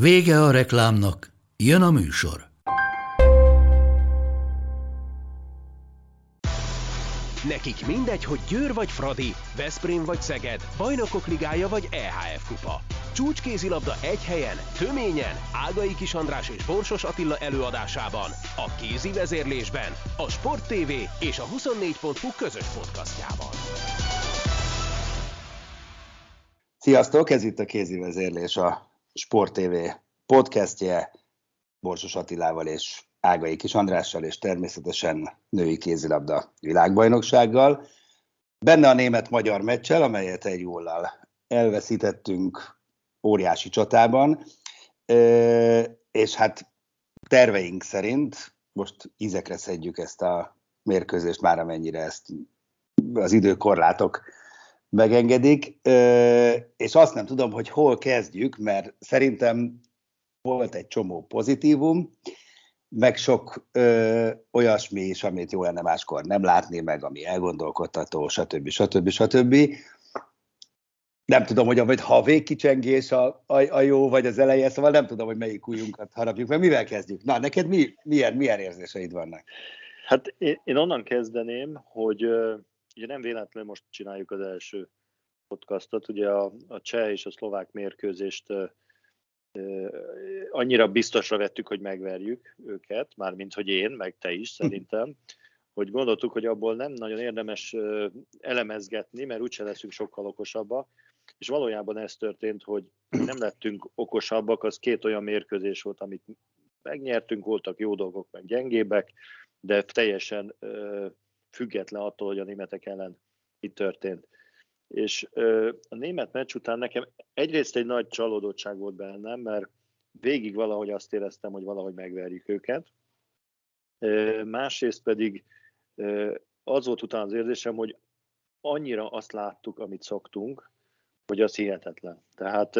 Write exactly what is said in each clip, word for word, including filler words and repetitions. Vége a reklámnak, jön a műsor. Nekik mindegy, hogy Győr vagy Fradi, Veszprém vagy Szeged, Bajnokok ligája vagy é há ef kupa. Csúcskézilabda egy helyen, töményen, Ágai Kis András és Borsos Attila előadásában, a kézi vezérlésben, a Sport té vé és a huszonnégy pont hu közös podcastjában. Sziasztok, ez itt a kézi vezérlés, a Sport té vé podcastje Borsos Attilával és Ágai Kis Andrással, és természetesen női kézilabda világbajnoksággal. Benne a német-magyar meccsel, amelyet egy góllal elveszítettünk óriási csatában, és hát terveink szerint most ízekre szedjük ezt a mérkőzést, már amennyire ezt az időkorlátok megengedik, és azt nem tudom, hogy hol kezdjük, mert szerintem volt egy csomó pozitívum, meg sok ö, olyasmi is, amit jó lenne máskor nem látni, meg ami elgondolkodtató, stb. stb. stb. Nem tudom, hogy ha a végkicsengés a, a, a jó, vagy az eleje, szóval nem tudom, hogy melyik ujjunkat harapjuk, mert mivel kezdjük? Na, neked mi, milyen, milyen érzéseid vannak? Hát én, én onnan kezdeném, hogy ö, ugye nem véletlenül most csináljuk az első podcastot, ugye a, a cseh és a szlovák mérkőzést ö, annyira biztosra vettük, hogy megverjük őket, mármint hogy én, meg te is szerintem, hogy gondoltuk, hogy abból nem nagyon érdemes elemezgetni, mert úgyse leszünk sokkal okosabbak, és valójában ez történt, hogy nem lettünk okosabbak, az két olyan mérkőzés volt, amit megnyertünk, voltak jó dolgok, meg gyengébbek, de teljesen független attól, hogy a németek ellen mi történt. És a német meccs után nekem egyrészt egy nagy csalódottság volt bennem, mert végig valahogy azt éreztem, hogy valahogy megverjük őket. Másrészt pedig az volt utána az érzésem, hogy annyira azt láttuk, amit szoktunk, hogy az hihetetlen. Tehát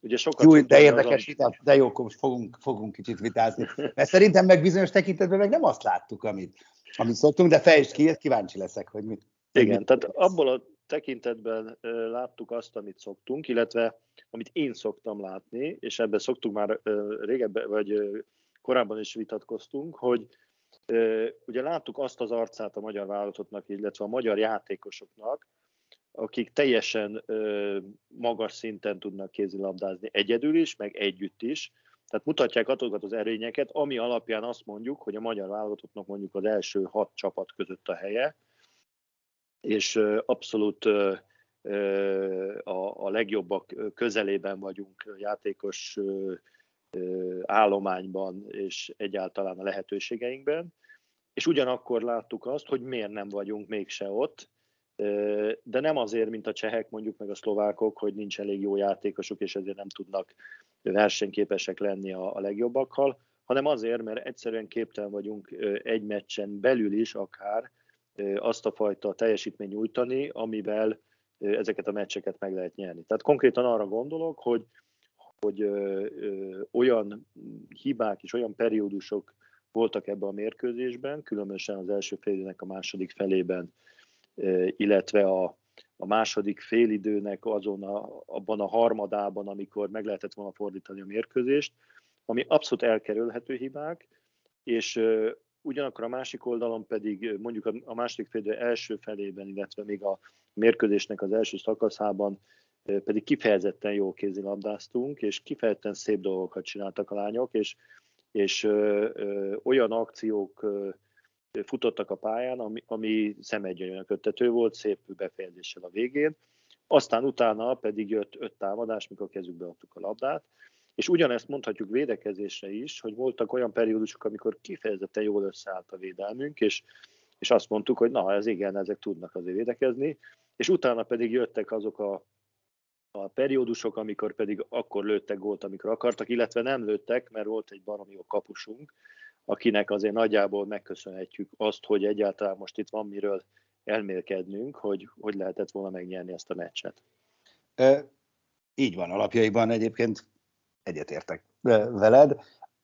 ugye sokat... Jó, de érdekes vitát, de jó, fogunk, fogunk kicsit vitázni. Mert szerintem meg bizonyos tekintetben meg nem azt láttuk, amit, amit szoktunk, de fejtsd ki, kíváncsi leszek, hogy mit. Igen, mit tehát abból a tekintetben láttuk azt, amit szoktunk, illetve amit én szoktam látni, és ebben szoktuk már régebben, vagy korábban is vitatkoztunk, hogy ugye láttuk azt az arcát a magyar válogatottnak, illetve a magyar játékosoknak, akik teljesen magas szinten tudnak kézilabdázni egyedül is, meg együtt is. Tehát mutatják azokat az erényeket, ami alapján azt mondjuk, hogy a magyar válogatottnak mondjuk az első hat csapat között a helye, és abszolút a legjobbak közelében vagyunk játékos állományban és egyáltalán a lehetőségeinkben. És ugyanakkor láttuk azt, hogy miért nem vagyunk mégse ott, de nem azért, mint a csehek mondjuk meg a szlovákok, hogy nincs elég jó játékosuk, és ezért nem tudnak versenyképesek lenni a legjobbakkal, hanem azért, mert egyszerűen képtelen vagyunk egy meccsen belül is akár azt a fajta teljesítmény nyújtani, amivel ezeket a meccseket meg lehet nyerni. Tehát konkrétan arra gondolok, hogy, hogy ö, ö, olyan hibák és olyan periódusok voltak ebben a mérkőzésben, különösen az első félidőnek a második felében, ö, illetve a, a második félidőnek azon a, abban a harmadában, amikor meg lehetett volna fordítani a mérkőzést, ami abszolút elkerülhető hibák, és ö, ugyanakkor a másik oldalon pedig mondjuk a második félidő első felében, illetve még a mérkőzésnek az első szakaszában pedig kifejezetten jó kézilabdáztunk, és kifejezetten szép dolgokat csináltak a lányok, és, és ö, ö, olyan akciók ö, futottak a pályán, ami, ami szemedgyönyörnek öttető volt, szép befejezéssel a végén. Aztán utána pedig jött öt támadás, mikor kezükbe adtuk a labdát. És ugyanezt mondhatjuk védekezésre is, hogy voltak olyan periódusok, amikor kifejezetten jól összeállt a védelmünk, és, és azt mondtuk, hogy na, ez igen, ezek tudnak azért védekezni, és utána pedig jöttek azok a a periódusok, amikor pedig akkor lőttek gólt, amikor akartak, illetve nem lőttek, mert volt egy baromi jó kapusunk, akinek azért nagyjából megköszönhetjük azt, hogy egyáltalán most itt van miről elmélkednünk, hogy hogy lehetett volna megnyerni ezt a meccset. E, így van, alapjaiban egyébként egyetértek veled,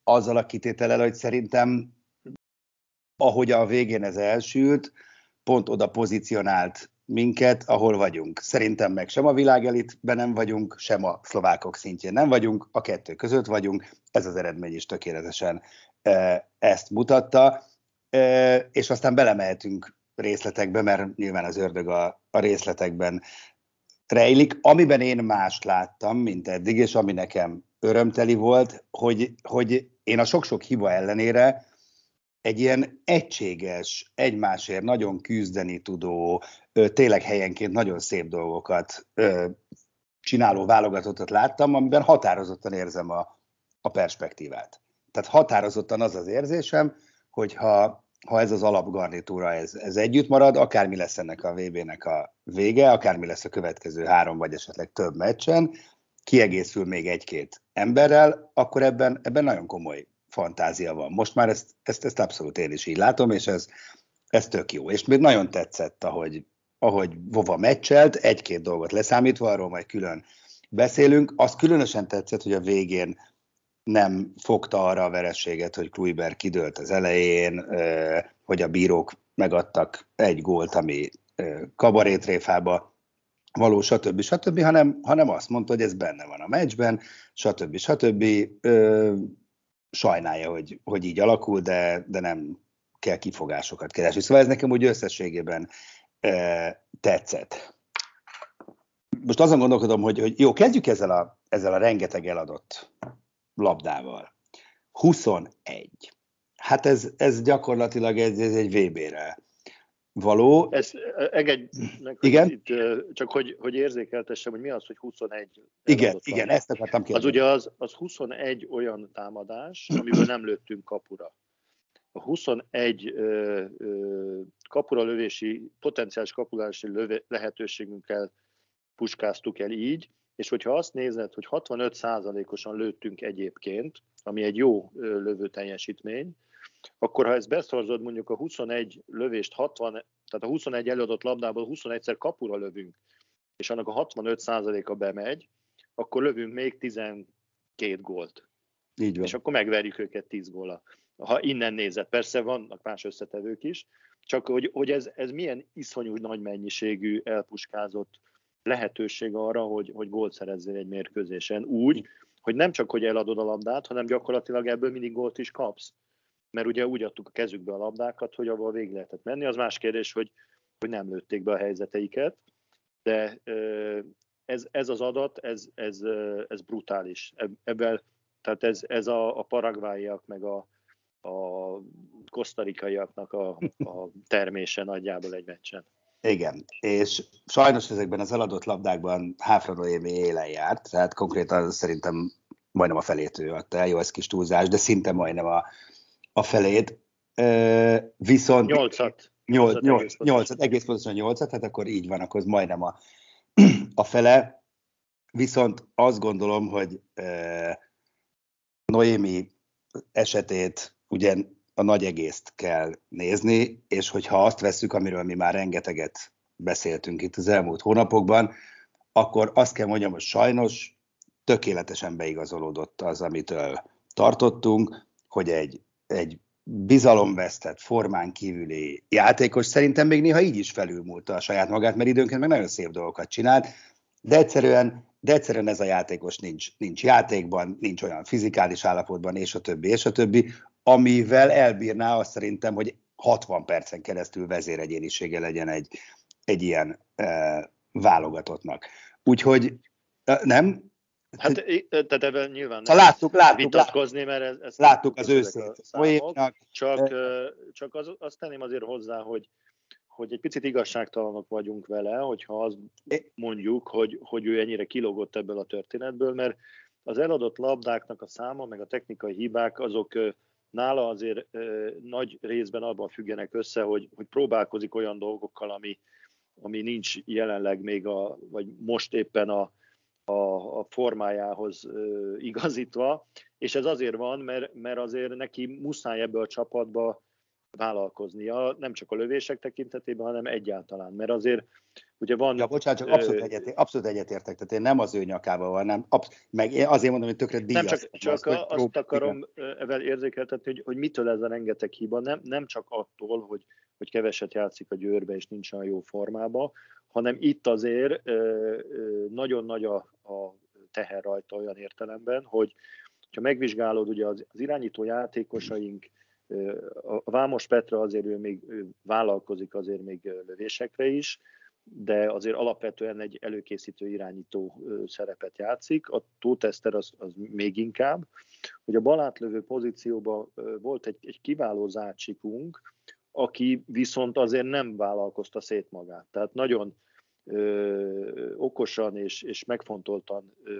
azzal a kitétellel, hogy szerintem ahogy a végén ez elsült, pont oda pozícionált minket, ahol vagyunk. Szerintem meg sem a világelitben nem vagyunk, sem a szlovákok szintjén nem vagyunk, a kettő között vagyunk, ez az eredmény is tökéletesen ezt mutatta, és aztán belemehetünk részletekbe, mert nyilván az ördög a, a részletekben rejlik. Amiben én mást láttam, mint eddig, és ami nekem örömteli volt, hogy, hogy én a sok-sok hiba ellenére egy ilyen egységes, egymásért nagyon küzdeni tudó, tényleg helyenként nagyon szép dolgokat csináló válogatottat láttam, amiben határozottan érzem a, a perspektívát. Tehát határozottan az az érzésem, hogy ha, ha ez az alapgarnitúra ez, ez együtt marad, akármi lesz ennek a vé bének a vége, akármi lesz a következő három vagy esetleg több meccsen, kiegészül még egy-két emberrel, akkor ebben, ebben nagyon komoly fantázia van. Most már ezt, ezt, ezt abszolút én is így látom, és ez, ez tök jó. És még nagyon tetszett, ahogy, ahogy Vova meccselt, egy-két dolgot leszámítva, arról majd külön beszélünk. Az különösen tetszett, hogy a végén nem fogta arra a vereséget, hogy Klujber kidőlt az elején, hogy a bírók megadtak egy gólt, ami kabarétréfába való, stb. stb., hanem, hanem azt mondta, hogy ez benne van a meccsben, stb. stb. Sajnálja, hogy, hogy így alakul, de, de nem kell kifogásokat keresni. Szóval ez nekem úgy összességében tetszett. Most azon gondolkodom, hogy, hogy jó, kezdjük ezzel a, ezzel a rengeteg eladott labdával. huszonegy. Hát ez, ez gyakorlatilag ez, ez egy vé bére való. Ez, engedjenek, igen? Hogy itt, csak hogy, hogy érzékeltessem, hogy mi az, hogy huszonegy. Igen, igen, van. Ezt akartam kérdezni. Az ugye az, az huszonegy olyan támadás, amiből nem lőttünk kapura. A huszonegy ö, ö, kapura lövési, potenciális kapulási löve, lehetőségünkkel puskáztuk el így, és hogyha azt nézed, hogy hatvanöt százalékosan lőttünk egyébként, ami egy jó lövő teljesítmény, akkor ha ezt beszorzod mondjuk a huszonegy lövést, hatvan, tehát a huszonegy eladott labdából huszonegyszer kapura lövünk, és annak a hatvanöt százaléka bemegy, akkor lövünk még tizenkét gólt. Így van. És akkor megverjük őket tíz góla. Ha innen nézed, persze vannak más összetevők is, csak hogy, hogy ez, ez milyen iszonyú nagy mennyiségű elpuskázott lehetőség arra, hogy, hogy gólt szerezzél egy mérkőzésen úgy, hogy nem csak, hogy eladod a labdát, hanem gyakorlatilag ebből mindig gólt is kapsz. Mert ugye úgy adtuk a kezükbe a labdákat, hogy abban végig lehetett menni. Az más kérdés, hogy, hogy nem lőtték be a helyzeteiket, de ez, ez az adat, ez, ez, ez brutális. Ebből, tehát ez, ez a, a paragváiak, meg a, a kosztarikaiaknak a, a termése nagyjából egy meccsen. Igen, és sajnos ezekben az eladott labdákban Háfra Noémi élen járt, tehát konkrétan szerintem majdnem a felét ő adta el, jó, ez kis túlzás, de szinte majdnem a, a felét. Viszont... Nyolcat. Nyolcat, nyolcat, nyolcat egész pontosan nyolcat, hát akkor így van, akkor majdnem a, a fele. Viszont azt gondolom, hogy Noémi esetét ugye a nagy egészt kell nézni, és hogyha azt vesszük, amiről mi már rengeteget beszéltünk itt az elmúlt hónapokban, akkor azt kell mondjam, hogy sajnos tökéletesen beigazolódott az, amitől tartottunk, hogy egy, egy bizalomvesztett, formán kívüli játékos szerintem még néha így is felülmúlta a saját magát, mert időnként meg nagyon szép dolgokat csinált, de egyszerűen, de egyszerűen ez a játékos nincs, nincs játékban, nincs olyan fizikális állapotban, és a többi, és a többi, amivel elbírná azt szerintem, hogy hatvan percen keresztül vezéregyénisége legyen egy, egy ilyen e, válogatottnak. Úgyhogy nem? Hát tehát ebben nyilván nem láttuk, láttuk, vitatkozni, mert ez, ez láttuk az őszét. Csak, csak az, azt tenném azért hozzá, hogy, hogy egy picit igazságtalanok vagyunk vele, hogyha azt mondjuk, hogy, hogy ő ennyire kilógott ebből a történetből, mert az eladott labdáknak a száma, meg a technikai hibák, azok nála azért ö, nagy részben abban függenek össze, hogy, hogy próbálkozik olyan dolgokkal, ami, ami nincs jelenleg még, a, vagy most éppen a, a, a formájához ö, igazítva, és ez azért van, mert, mert azért neki muszáj ebből a csapatba vállalkoznia, nem csak a lövések tekintetében, hanem egyáltalán, mert azért ugye van... Ja, bocsánat, csak abszolút, egyet, abszolút egyetértek, tehát én nem az ő nyakában van, nem, absz- meg azért mondom, hogy tökre díjaz. Nem csak, csak azt, a, azt prób- akarom igen. érzékeltetni, hogy, hogy mitől ez a rengeteg hiba, nem, nem csak attól, hogy, hogy keveset játszik a Győrbe, és nincs olyan jó formában, hanem itt azért nagyon nagy a, a teher rajta olyan értelemben, hogy ha megvizsgálod, ugye az, az irányító játékosaink, a Vámos Petra azért ő még ő vállalkozik azért még lövésekre is, de azért alapvetően egy előkészítő irányító szerepet játszik. A Tóth Eszter az, az még inkább, hogy a bal átlövő pozícióban volt egy, egy kiváló zácsikunk, aki viszont azért nem vállalkozta szét magát. Tehát nagyon ö, okosan és, és megfontoltan ö,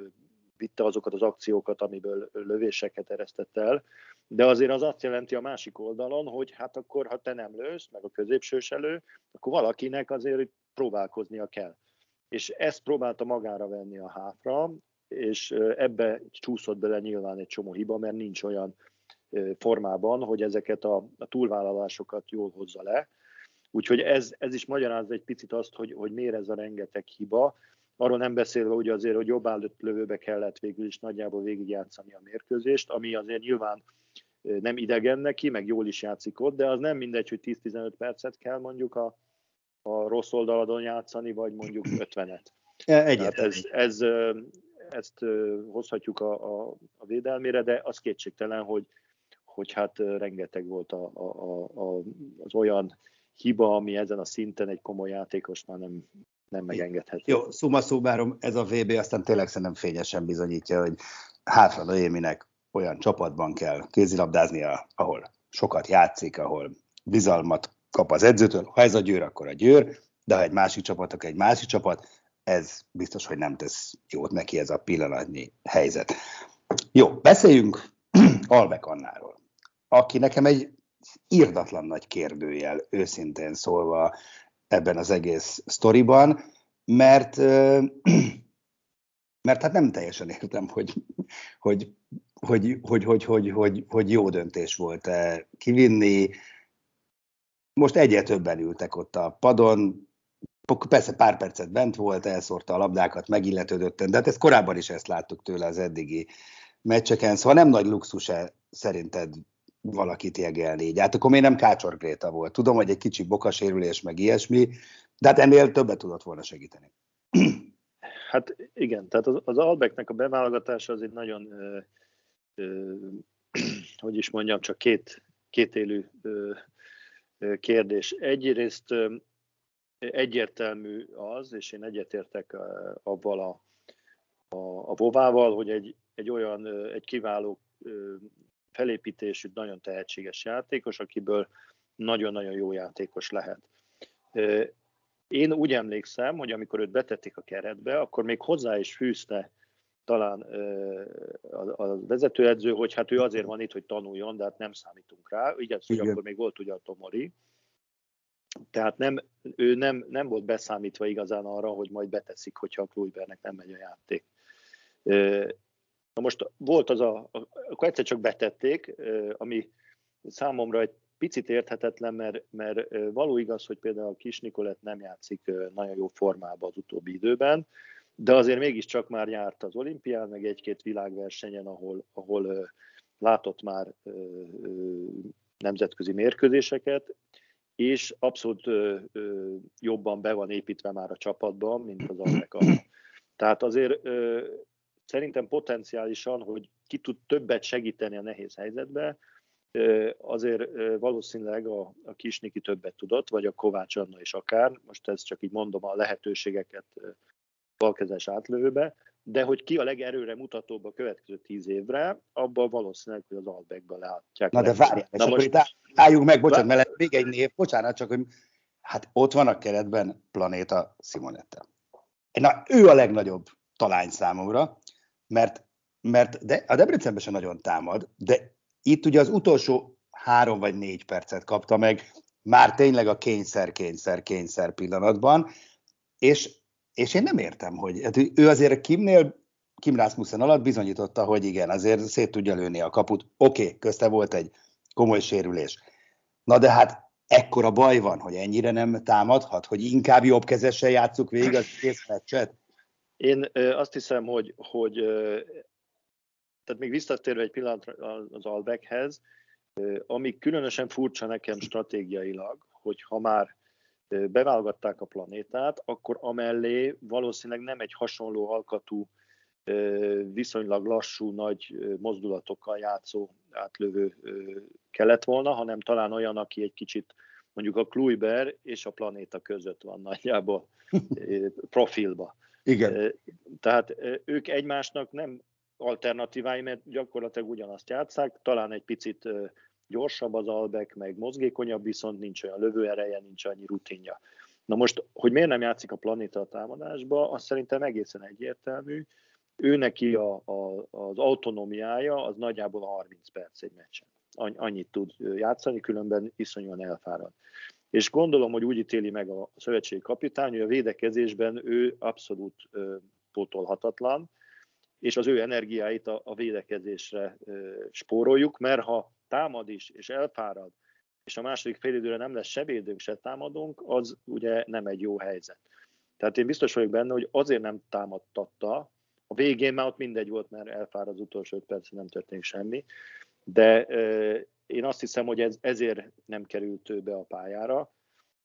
vitte azokat az akciókat, amiből lövéseket eresztett el, de azért az azt jelenti a másik oldalon, hogy hát akkor, ha te nem lősz, meg a középsős elő, akkor valakinek azért próbálkoznia kell. És ezt próbálta magára venni a Háfra, és ebbe csúszott bele nyilván egy csomó hiba, mert nincs olyan formában, hogy ezeket a, a túlvállalásokat jól hozza le. Úgyhogy ez, ez is magyarázza egy picit azt, hogy, hogy miért ez a rengeteg hiba. Arról nem beszélve ugye azért, hogy jobb átlövőbe kellett végül is nagyjából végigjátszani a mérkőzést, ami azért nyilván nem idegen neki, meg jól is játszik ott, de az nem mindegy, hogy tíz-tizenöt percet kell mondjuk a, a rossz oldaladon játszani, vagy mondjuk ötvenet. Egyet, ez, ez, ezt hozhatjuk a, a, a védelmére, de az kétségtelen, hogy, hogy hát rengeteg volt a, a, a, az olyan hiba, ami ezen a szinten egy komoly játékos már nem... nem megengedhető. Jó, szuma szumárum, ez a vé bé aztán tényleg szerintem fényesen bizonyítja, hogy Háfra Noéminek olyan csapatban kell kézilabdáznia, ahol sokat játszik, ahol bizalmat kap az edzőtől. Ha ez a Győr, akkor a Győr, de ha egy másik csapat, akkor egy másik csapat, ez biztos, hogy nem tesz jót neki ez a pillanatnyi helyzet. Jó, beszéljünk Albek Annáról, aki nekem egy irdatlan nagy kérdőjel, őszintén szólva, ebben az egész sztoriban, mert, mert hát nem teljesen értem, hogy, hogy, hogy, hogy, hogy, hogy, hogy, hogy jó döntés volt kivinni. Most egyre többen ültek ott a padon, persze pár percet bent volt, elszórta a labdákat, megilletődött, de hát ezt korábban is ezt láttuk tőle az eddigi meccseken, szóval nem nagy luxus-e szerinted valakit jegelni így. Hát akkor még nem Kácsor Gréta volt. Tudom, hogy egy kicsi bokasérülés, meg ilyesmi, de hát ennél többet tudott volna segíteni. Hát igen, tehát az, az Albeknek a beválogatása az egy nagyon, ö, ö, hogy is mondjam, csak két, kétélű ö, ö, kérdés. Egyrészt ö, egyértelmű az, és én egyetértek abban a, a, a Vovával, hogy egy, egy olyan, egy kiváló ö, felépítésű, nagyon tehetséges játékos, akiből nagyon-nagyon jó játékos lehet. Én úgy emlékszem, hogy amikor őt betették a keretbe, akkor még hozzá is fűzte talán a vezetőedző, hogy hát ő azért van itt, hogy tanuljon, de hát nem számítunk rá. Igaz, hogy akkor még volt ugye a Tomori. Tehát nem, ő nem, nem volt beszámítva igazán arra, hogy majd beteszik, hogyha a Klujbernek nem megy a játék. Na most volt az a, akkor egyszer csak betették, ami számomra egy picit érthetetlen, mert, mert való igaz, hogy például a kis Nikolett nem játszik nagyon jó formában az utóbbi időben, de azért mégiscsak már járt az olimpián, meg egy-két világversenyen, ahol, ahol látott már nemzetközi mérkőzéseket, és abszolút jobban be van építve már a csapatban, mint az Albeka. Tehát azért... Szerintem potenciálisan, hogy ki tud többet segíteni a nehéz helyzetbe, azért valószínűleg a, a Kisniki többet tudott, vagy a Kovács Anna is akár, most ezt csak így mondom a lehetőségeket balkezes átlövőbe, de hogy ki a legerőre mutatóbb a következő tíz évre, abban valószínűleg, hogy az Albekben látják. Na de várjál, és most... akkor itt álljunk meg, bocsánat, vár... mert még egy név, bocsánat, csak hogy hát ott van a keretben Planéta Szimonetta. Na ő a legnagyobb talány számomra, Mert, mert de a Debrecenben sem nagyon támad, de itt ugye az utolsó három vagy négy percet kapta meg, már tényleg a kényszer-kényszer-kényszer pillanatban, és, és én nem értem, hogy hát ő azért a Kimnél Kim Rasmussen alatt bizonyította, hogy igen, azért szét tudja lőni a kaput. Oké, okay, közte volt egy komoly sérülés. Na de hát ekkora baj van, hogy ennyire nem támadhat, hogy inkább jobbkezessel játsszuk végig az egész meccset? Én azt hiszem, hogy, hogy tehát még visszatérve egy pillanatra az Albekhez, ami különösen furcsa nekem stratégiailag, hogy ha már beválogatták a Planétát, akkor amellé valószínűleg nem egy hasonló alkatú, viszonylag lassú, nagy mozdulatokkal játszó, átlövő kellett volna, hanem talán olyan, aki egy kicsit mondjuk a Klujber és a Planéta között van nagyjából profilba. Igen. Tehát ők egymásnak nem alternatívái, mert gyakorlatilag ugyanazt játszák, talán egy picit gyorsabb az Albek, meg mozgékonyabb, viszont nincs olyan lövőereje, nincs annyi rutinja. Na most, hogy miért nem játszik a Planéta a támadásba, az szerintem egészen egyértelmű. Ő neki a, a, az autonómiája az nagyjából harminc perc egy meccsen. Annyit tud játszani, különben iszonyúan elfárad. És gondolom, hogy úgy ítéli meg a szövetségi kapitány, hogy a védekezésben ő abszolút ö, pótolhatatlan, és az ő energiáit a, a védekezésre ö, spóroljuk, mert ha támad is, és elfárad, és a második fél időre nem lesz se védőnk, se támadónk, az ugye nem egy jó helyzet. Tehát én biztos vagyok benne, hogy azért nem támadtatta, a végén már ott mindegy volt, mert elfárad az utolsó öt perc, nem történik semmi, de euh, én azt hiszem, hogy ez, ezért nem került be a pályára,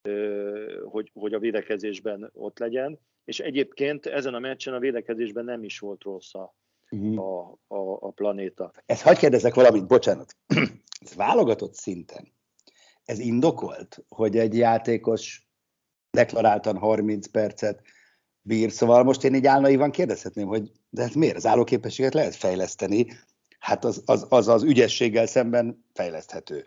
euh, hogy, hogy a védekezésben ott legyen, és egyébként ezen a meccsen a védekezésben nem is volt rossz a, uh-huh. a, a, a Planéta. Ezt hadd kérdezek valamit, bocsánat. Ez válogatott szinten. Ez indokolt, hogy egy játékos deklaráltan harminc percet bír, szóval most én így állnaiban kérdezhetném, hogy de hát miért az állóképességet lehet fejleszteni, hát az az, az az ügyességgel szemben fejleszthető.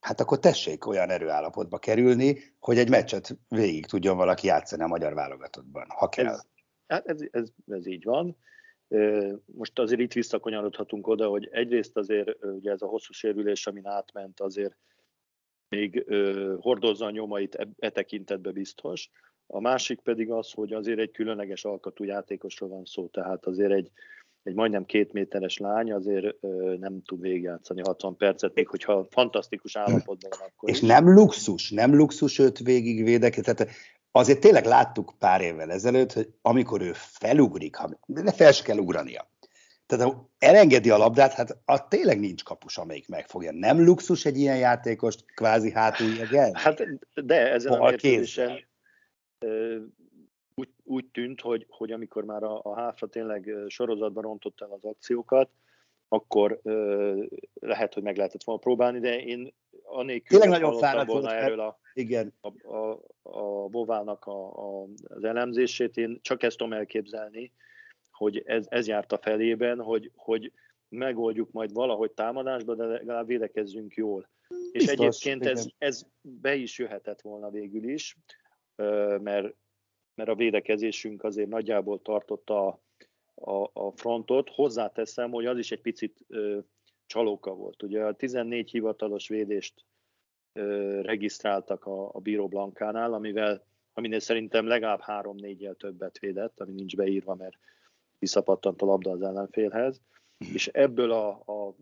Hát akkor tessék olyan erőállapotba kerülni, hogy egy meccset végig tudjon valaki játszani a magyar válogatottban, ha kell. Ez, hát ez, ez, ez így van. Most azért itt visszakonyarodhatunk oda, hogy egyrészt azért ugye ez a hosszú sérülés, amin átment, azért még hordozza a nyomait e, e tekintetben biztos. A másik pedig az, hogy azért egy különleges alkatú játékosról van szó, tehát azért egy, egy majdnem két méteres lány azért ö, nem tud végigjátszani hatvan percet, még hogyha fantasztikus állapotban van akkor. És is. nem luxus, nem luxus őt végigvédekezni. Tehát azért tényleg láttuk pár évvel ezelőtt, hogy amikor ő felugrik, ha, de fel se kell ugrania. Tehát ha elengedi a labdát, hát a tényleg nincs kapus, amelyik megfogja. Nem luxus egy ilyen játékost kvázi hátuljegelni? Hát de ezen a mérkőzésen Úgy, úgy tűnt, hogy, hogy amikor már a, a Háfra tényleg sorozatban rontott el az akciókat, akkor ö, lehet, hogy meg lehetett volna próbálni, de én anélkül nem hallottam volna erről a, igen. a, a, a Bovának a, a, az elemzését. Én csak ezt tudom elképzelni, hogy ez, ez járt a felében, hogy, hogy megoldjuk majd valahogy támadásba, de legalább védekezzünk jól. Biztos, és egyébként ez, ez be is jöhetett volna végül is, Mert, mert a védekezésünk azért nagyjából tartotta a, a, a frontot. Hozzáteszem, hogy az is egy picit ö, csalóka volt. Ugye a tizennégy hivatalos védést ö, regisztráltak a, a Bíró Blankánál, amivel, aminél szerintem legalább három-négyel többet védett, ami nincs beírva, mert visszapattant a labda az ellenfélhez. És ebből a, a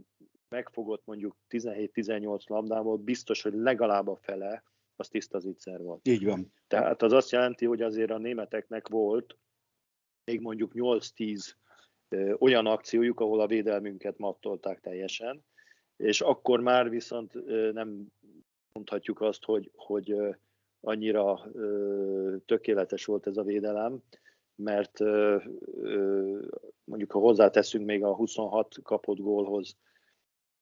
megfogott mondjuk tizenhét-tizennyolc labdából biztos, hogy legalább a fele az tiszta zicser volt. Így van. Tehát az azt jelenti, hogy azért a németeknek volt még mondjuk nyolc-tíz ö, olyan akciójuk, ahol a védelmünket mattolták teljesen, és akkor már viszont ö, nem mondhatjuk azt, hogy, hogy ö, annyira ö, tökéletes volt ez a védelem, mert ö, ö, mondjuk ha hozzáteszünk még a huszonhat kapott gólhoz,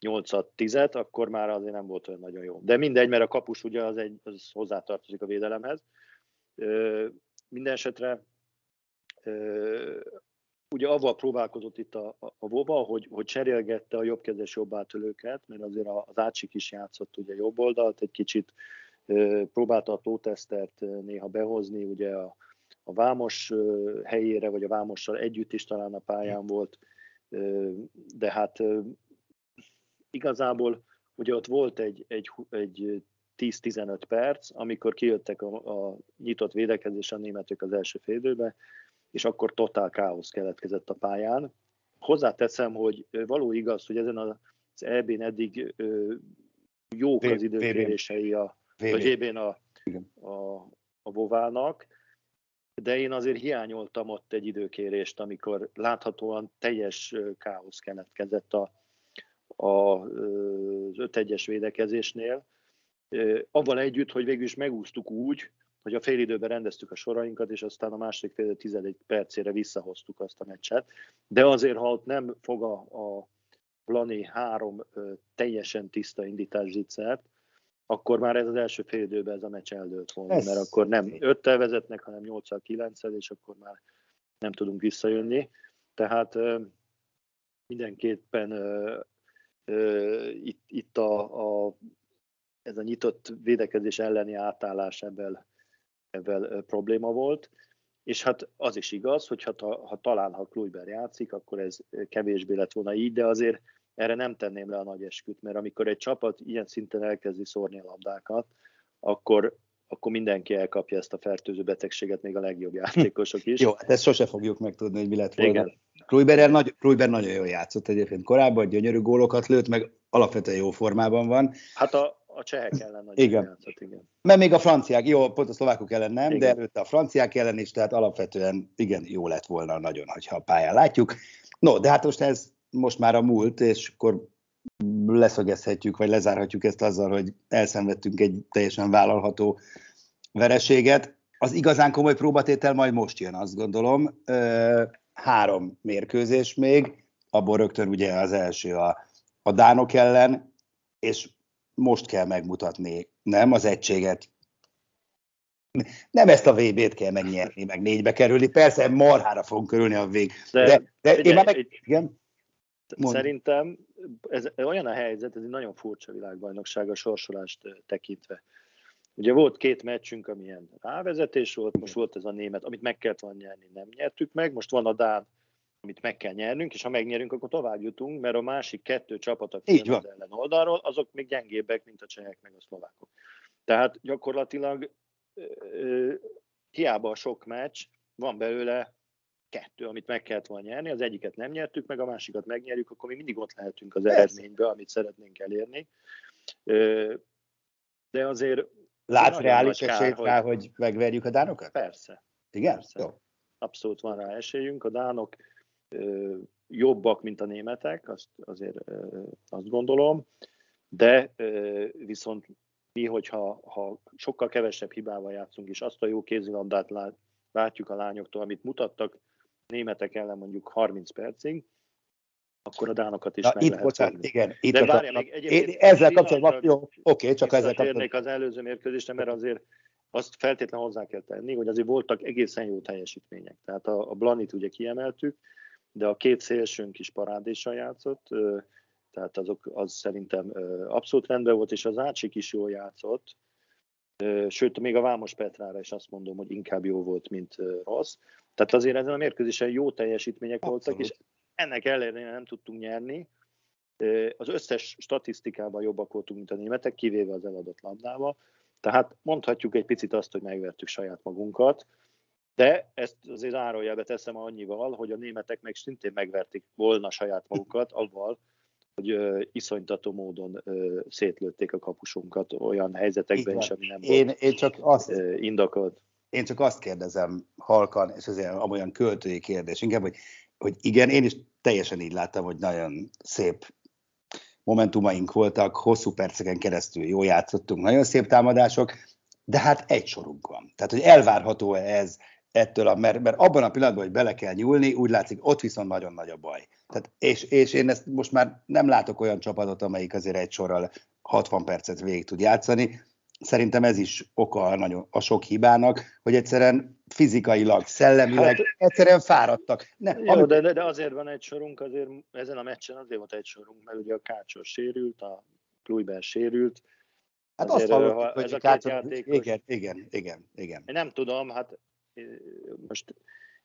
nyolcat, tízet, akkor már azért nem volt olyan nagyon jó. De mindegy, mert a kapus ugye az, egy, az hozzátartozik a védelemhez. Mindenesetre ugye avval próbálkozott itt a, a Vova, hogy, hogy cserélgette a jobbkezes jobb átölőket, mert azért az Ácsik is játszott ugye jobb oldalt, egy kicsit próbálta a Tóth Esztert néha behozni, ugye a, a Vámos helyére, vagy a Vámossal együtt is talán a pályán volt, de hát igazából ugye ott volt egy, egy, egy tíz-tizenöt perc, amikor kijöttek a, a nyitott védekezés a németek az első fél időben, és akkor totál káosz keletkezett a pályán. Hozzáteszem, hogy való igaz, hogy ezen az é bén eddig jók az időkérései a é bén a, a, a Vovának, de én azért hiányoltam ott egy időkérést, amikor láthatóan teljes káosz keletkezett a, a, az öt egyes védekezésnél. Avval együtt, hogy végül is megúsztuk úgy, hogy a fél időben rendeztük a sorainkat, és aztán a második fél tizenegy percére visszahoztuk azt a meccset. De azért, ha ott nem fog a, a Lani három ö, teljesen tiszta indítás zicert, akkor már ez az első fél időben ez a meccs eldőlt volna, ez mert akkor nem öttel vezetnek, hanem nyolccal, kilenccel, és akkor már nem tudunk visszajönni. Tehát ö, mindenképpen ö, ö, itt, itt a, a, ez a nyitott védekezés elleni átállás ebben ebben probléma volt, és hát az is igaz, hogy ha, ta, ha talán, ha Klujber játszik, akkor ez kevésbé lett volna így, de azért erre nem tenném le a nagy esküt, mert amikor egy csapat ilyen szinten elkezdi szórni a labdákat, akkor, akkor mindenki elkapja ezt a fertőző betegséget, még a legjobb játékosok is. Jó, hát ezt sose fogjuk megtudni, hogy mi lett volna. Klujber nagy, nagyon jól játszott egyébként korábban, gyönyörű gólokat lőtt, meg alapvetően jó formában van. Hát a A csehek ellen nagyon igen. Játszott, igen. Mert még a franciák, jó, pont a szlovákok ellen nem, igen. De előtte a franciák ellen is, tehát alapvetően igen, jó lett volna nagyon, hogyha a pályán látjuk. No, de hát most ez most már a múlt, és akkor leszögezhetjük, vagy lezárhatjuk ezt azzal, hogy elszenvedtünk egy teljesen vállalható vereséget. Az igazán komoly próbatétel majd most jön, azt gondolom. Három mérkőzés még, abból rögtön ugye az első a, a dánok ellen, és most kell megmutatni, nem az egységet. Nem ezt a vé bét kell megnyerni, meg négybe kerülni. Persze marhára fogunk körülni a vég. De, de, de ugye, én már meg... Igen? Szerintem ez olyan a helyzet, ez egy nagyon furcsa világbajnokság a sorsolást tekintve. Ugye volt két meccsünk, amilyen rávezetés volt, most volt ez a német, amit meg kellett volna nyerni, nem nyertük meg. Most van a dán, amit meg kell nyernünk, és ha megnyerünk, akkor tovább jutunk, mert a másik kettő csapat, akik az ellen oldalról, azok még gyengébbek, mint a csehek meg a szlovákok. Tehát gyakorlatilag uh, hiába a sok meccs, van belőle kettő, amit meg kellett volna nyerni, az egyiket nem nyertük, meg a másikat megnyerjük, akkor mi mindig ott lehetünk az eredményből, amit szeretnénk elérni. Uh, de azért... Látsz reális esélyt rá, hogy... hogy megverjük a dánokat? Persze. Igen? Persze. Jó. Abszolút van rá esélyünk. A dánok ö, jobbak, mint a németek, azt, azért ö, azt gondolom, de ö, viszont mi, hogyha ha sokkal kevesebb hibával játszunk, és azt a jó kézilabdát lát, látjuk a lányoktól, amit mutattak németek ellen mondjuk harminc percig, akkor a dánokat is Na, meg itt lehet bocsánat, venni. Igen, itt de várjál meg egyébként. Ezzel kapcsolatban, jó, oké, csak ezzel kapcsolatban. Érnék az előző mérkőzésre, mert azért azt feltétlenül hozzá kell tenni, hogy azért voltak egészen jó teljesítmények. Tehát a, a Blanit ugye kiemeltük, de a két szélsőnk is parádéssal játszott, tehát azok, az szerintem abszolút rendben volt, és az Ácsik is jól játszott, sőt, még a Vámos Petrára is azt mondom, hogy inkább jó volt, mint rossz. Tehát azért ezen a mérkőzésen jó teljesítmények abszolút voltak, és ennek ellenére nem tudtunk nyerni. Az összes statisztikában jobbak voltunk, mint a németek, kivéve az eladott labdával. Tehát mondhatjuk egy picit azt, hogy megvertük saját magunkat, de ezt azért zárójelbe teszem annyival, hogy a németek meg szintén megverték volna saját magukat, avval, hogy ö, iszonytató módon ö, szétlőtték a kapusunkat olyan helyzetekben is, ami nem én, volt én csak azt, ö, indokolt. Én csak azt kérdezem halkan, és azért amolyan költői kérdés inkább, hogy, hogy igen, én is teljesen így láttam, hogy nagyon szép momentumaink voltak, hosszú perceken keresztül jól játszottunk, nagyon szép támadások, de hát egy sorunk van. Tehát, hogy elvárható-e ez ettől, a, mert, mert abban a pillanatban, hogy bele kell nyúlni, úgy látszik, ott viszont nagyon nagy a baj. Tehát, és, és én ezt most már nem látok olyan csapatot, amelyik azért egy sorral hatvan percet végig tud játszani. Szerintem ez is oka a, nagyon, a sok hibának, hogy egyszerűen fizikailag, szellemileg, hát, egyszerűen fáradtak. Ne, jó, amit... de, de azért van egy sorunk, azért ezen a meccsen azért volt egy sorunk, mert ugye a Kácsor sérült, a Klujber sérült. Hát azért, azt hallottuk, hogy ez a Kácsor... játékos... Igen, igen, igen, igen. Én nem tudom, hát most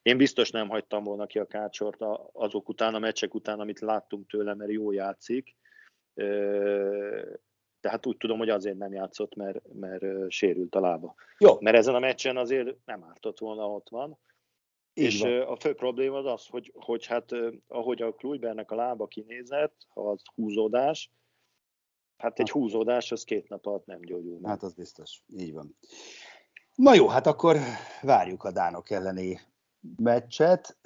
én biztos nem hagytam volna ki a Kácsort azok után, a meccsek után, amit láttunk tőle, mert jó játszik. De hát úgy tudom, hogy azért nem játszott, mert, mert sérült a lába. Jó. Mert ezen a meccsen azért nem ártott volna, ott van. És a fő probléma az az, hogy, hogy hát ahogy a Klujbernek a lába kinézett, az húzódás, hát egy húzódás az két nap alatt nem gyógyul meg. Hát az biztos, így van. Na jó, hát akkor várjuk a dánok elleni meccset.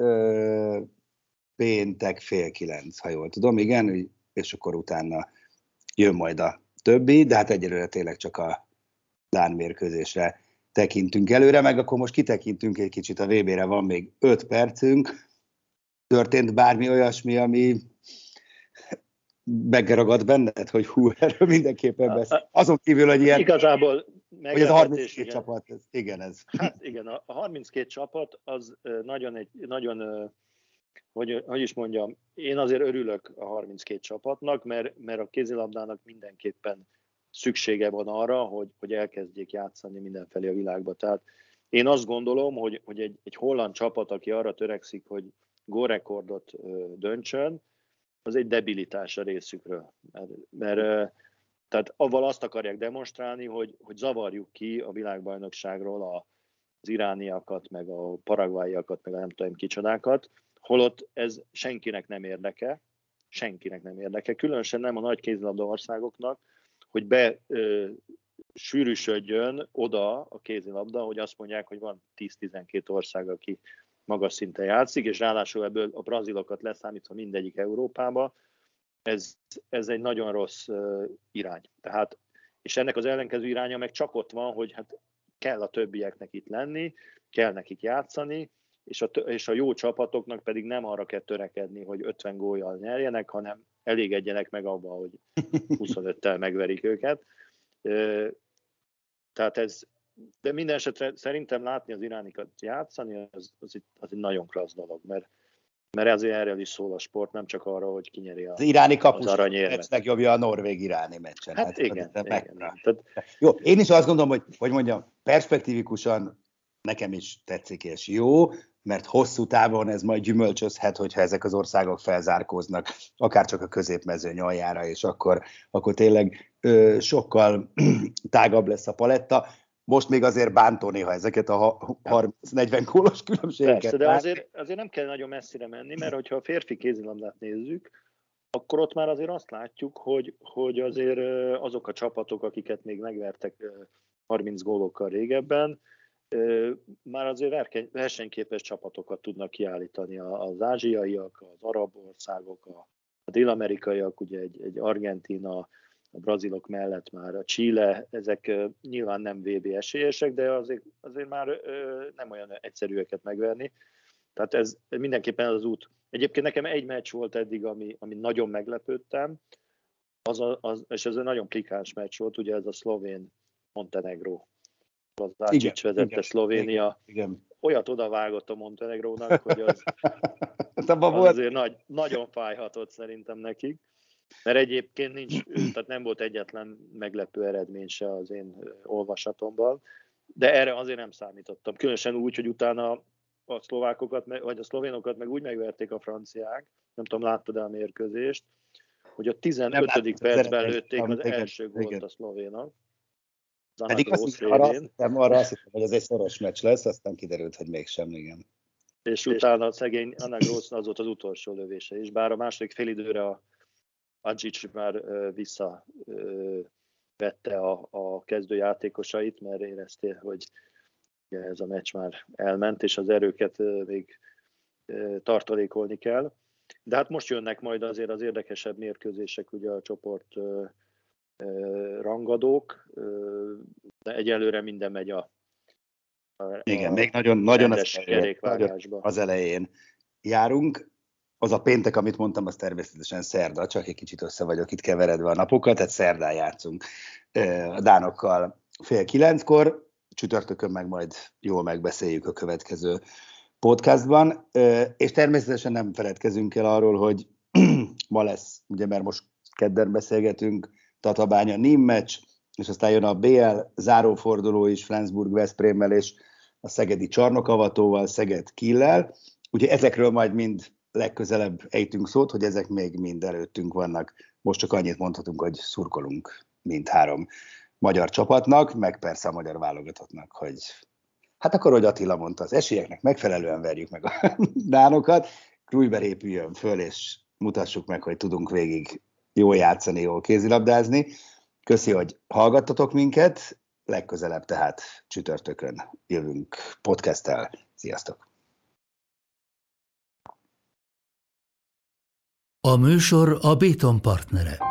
Péntek fél kilenc, ha jól tudom, igen, és akkor utána jön majd a többi, de hát egyelőre tényleg csak a dán mérkőzésre tekintünk előre, meg akkor most kitekintünk egy kicsit a vé bé-re, van még öt percünk. Történt bármi olyasmi, ami megragadt benned, hogy hú, erről mindenképpen beszél. Azon kívül, hogy ilyen... Igazából meglepetés, ez a harminckét igen. Csapat, ez, igen ez. Hát igen, a harminckét csapat az nagyon, egy, nagyon hogy, hogy is mondjam, én azért örülök a harminckét csapatnak, mert, mert a kézilabdának mindenképpen szüksége van arra, hogy, hogy elkezdjék játszani mindenfelé a világba. Tehát én azt gondolom, hogy, hogy egy, egy holland csapat, aki arra törekszik, hogy gólrekordot döntsön, az egy debilitás a részükről. Mert, mert tehát avval azt akarják demonstrálni, hogy, hogy zavarjuk ki a világbajnokságról az irániakat, meg a paraguayiakat, meg a nem tudom kicsodákat, holott ez senkinek nem érdeke, senkinek nem érdeke, különösen nem a nagy kézilabda országoknak, hogy besűrűsödjön oda a kézilabda, hogy azt mondják, hogy van tíz-tizenkét ország, aki magas szinten játszik, és ráadásul ebből a brazilokat leszámítva mindegyik Európába, ez, ez egy nagyon rossz uh, irány. Tehát, és ennek az ellenkező iránya meg csak ott van, hogy hát kell a többieknek itt lenni, kell nekik játszani, és a, és a jó csapatoknak pedig nem arra kell törekedni, hogy ötven góljal nyerjenek, hanem elégedjenek meg abban, hogy huszonöttel megverik őket. Tehát ez, de minden esetre szerintem látni az iránikat játszani, az, az, egy, az egy nagyon klassz dolog, mert, mert ezért erről is szól a sport, nem csak arra, hogy kinyeri a, az iráni kapus az aranyérmet. Meccsnek jobbja a norvég-iráni meccsen. Hát, hát igen, igen. Tehát, jó, én is azt gondolom, hogy, hogy mondjam, perspektívikusan nekem is tetszik és jó, mert hosszú távon ez majd gyümölcsözhet, hogyha ezek az országok felzárkóznak, akár csak a középmezőny aljára, és akkor, akkor tényleg ö, sokkal tágabb lesz a paletta. Most még azért bántó néha ezeket a harminc-negyven gólos különbségeket. Persze, de azért, azért nem kell nagyon messzire menni, mert hogyha a férfi kézilabdát nézzük, akkor ott már azért azt látjuk, hogy, hogy azért azok a csapatok, akiket még megvertek harminc gólokkal régebben, már azért versenyképes csapatokat tudnak kiállítani az ázsiaiak, az arab országok, a dél-amerikaiak, ugye egy, egy Argentína, a brazilok mellett már a Chile, ezek nyilván nem vé bé esélyesek, de azért, azért már nem olyan egyszerűeket megverni. Tehát ez mindenképpen az út. Egyébként nekem egy meccs volt eddig, ami, ami nagyon meglepődtem, az a, az, és ez egy nagyon klikáns meccs volt, ugye ez a szlovén Montenegró. Az Ácsics vezette igen, Szlovénia. Igen, igen. Olyat odavágott a Montenegrónak, hogy az, az azért nagy, nagyon fájhatott szerintem nekik. Mert egyébként nincs, tehát nem volt egyetlen meglepő eredmény se az én olvasatomban, de erre azért nem számítottam. Különösen úgy, hogy utána a szlovákokat, vagy a szlovénokat meg úgy megverték a franciák, nem tudom, láttad el a mérkőzést, hogy a tizenötödik percben lőtték az első gólt a szlovénak. Pedig azt hiszem, arra, azt hiszem, arra azt hiszem, hogy ez egy szoros meccs lesz, aztán kiderült, hogy mégsem, igen. És utána a szegény Anna Grossna az volt az utolsó lövése is, bár a második félidőre a Adzsics már visszavette a, a kezdőjátékosait, mert éreztél, hogy ez a meccs már elment, és az erőket még tartalékolni kell. De hát most jönnek majd azért az érdekesebb mérkőzések, ugye a csoport rangadók, de egyelőre minden megy a, a igen, a még nagyon, nagyon az, az elején járunk. Az a péntek, amit mondtam, az természetesen szerda, csak egy kicsit össze vagyok itt keveredve a napokat, tehát szerdán játszunk a dánokkal fél kilenckor, csütörtökön meg majd jól megbeszéljük a következő podcastban, és természetesen nem feledkezünk el arról, hogy ma lesz, ugye mert most kedden beszélgetünk, Tatabánya NIM meccs, és aztán jön a bé el záróforduló is Flensburg Veszprémmel és a szegedi Csarnokavatóval, Szeged Killel. Ugye ezekről majd mind legközelebb ejtünk szót, hogy ezek még mind előttünk vannak. Most csak annyit mondhatunk, hogy szurkolunk mindhárom magyar csapatnak, meg persze a magyar válogatottnak, hogy Hát akkor, hogy Attila mondta, az esélyeknek megfelelően verjük meg a dánokat, Klujber épüljön föl, és mutassuk meg, hogy tudunk végig jól játszani, jól kézilabdázni. Köszi, hogy hallgattatok minket, legközelebb tehát csütörtökön jövünk podcasttel. Sziasztok! A műsor a Beton partnere.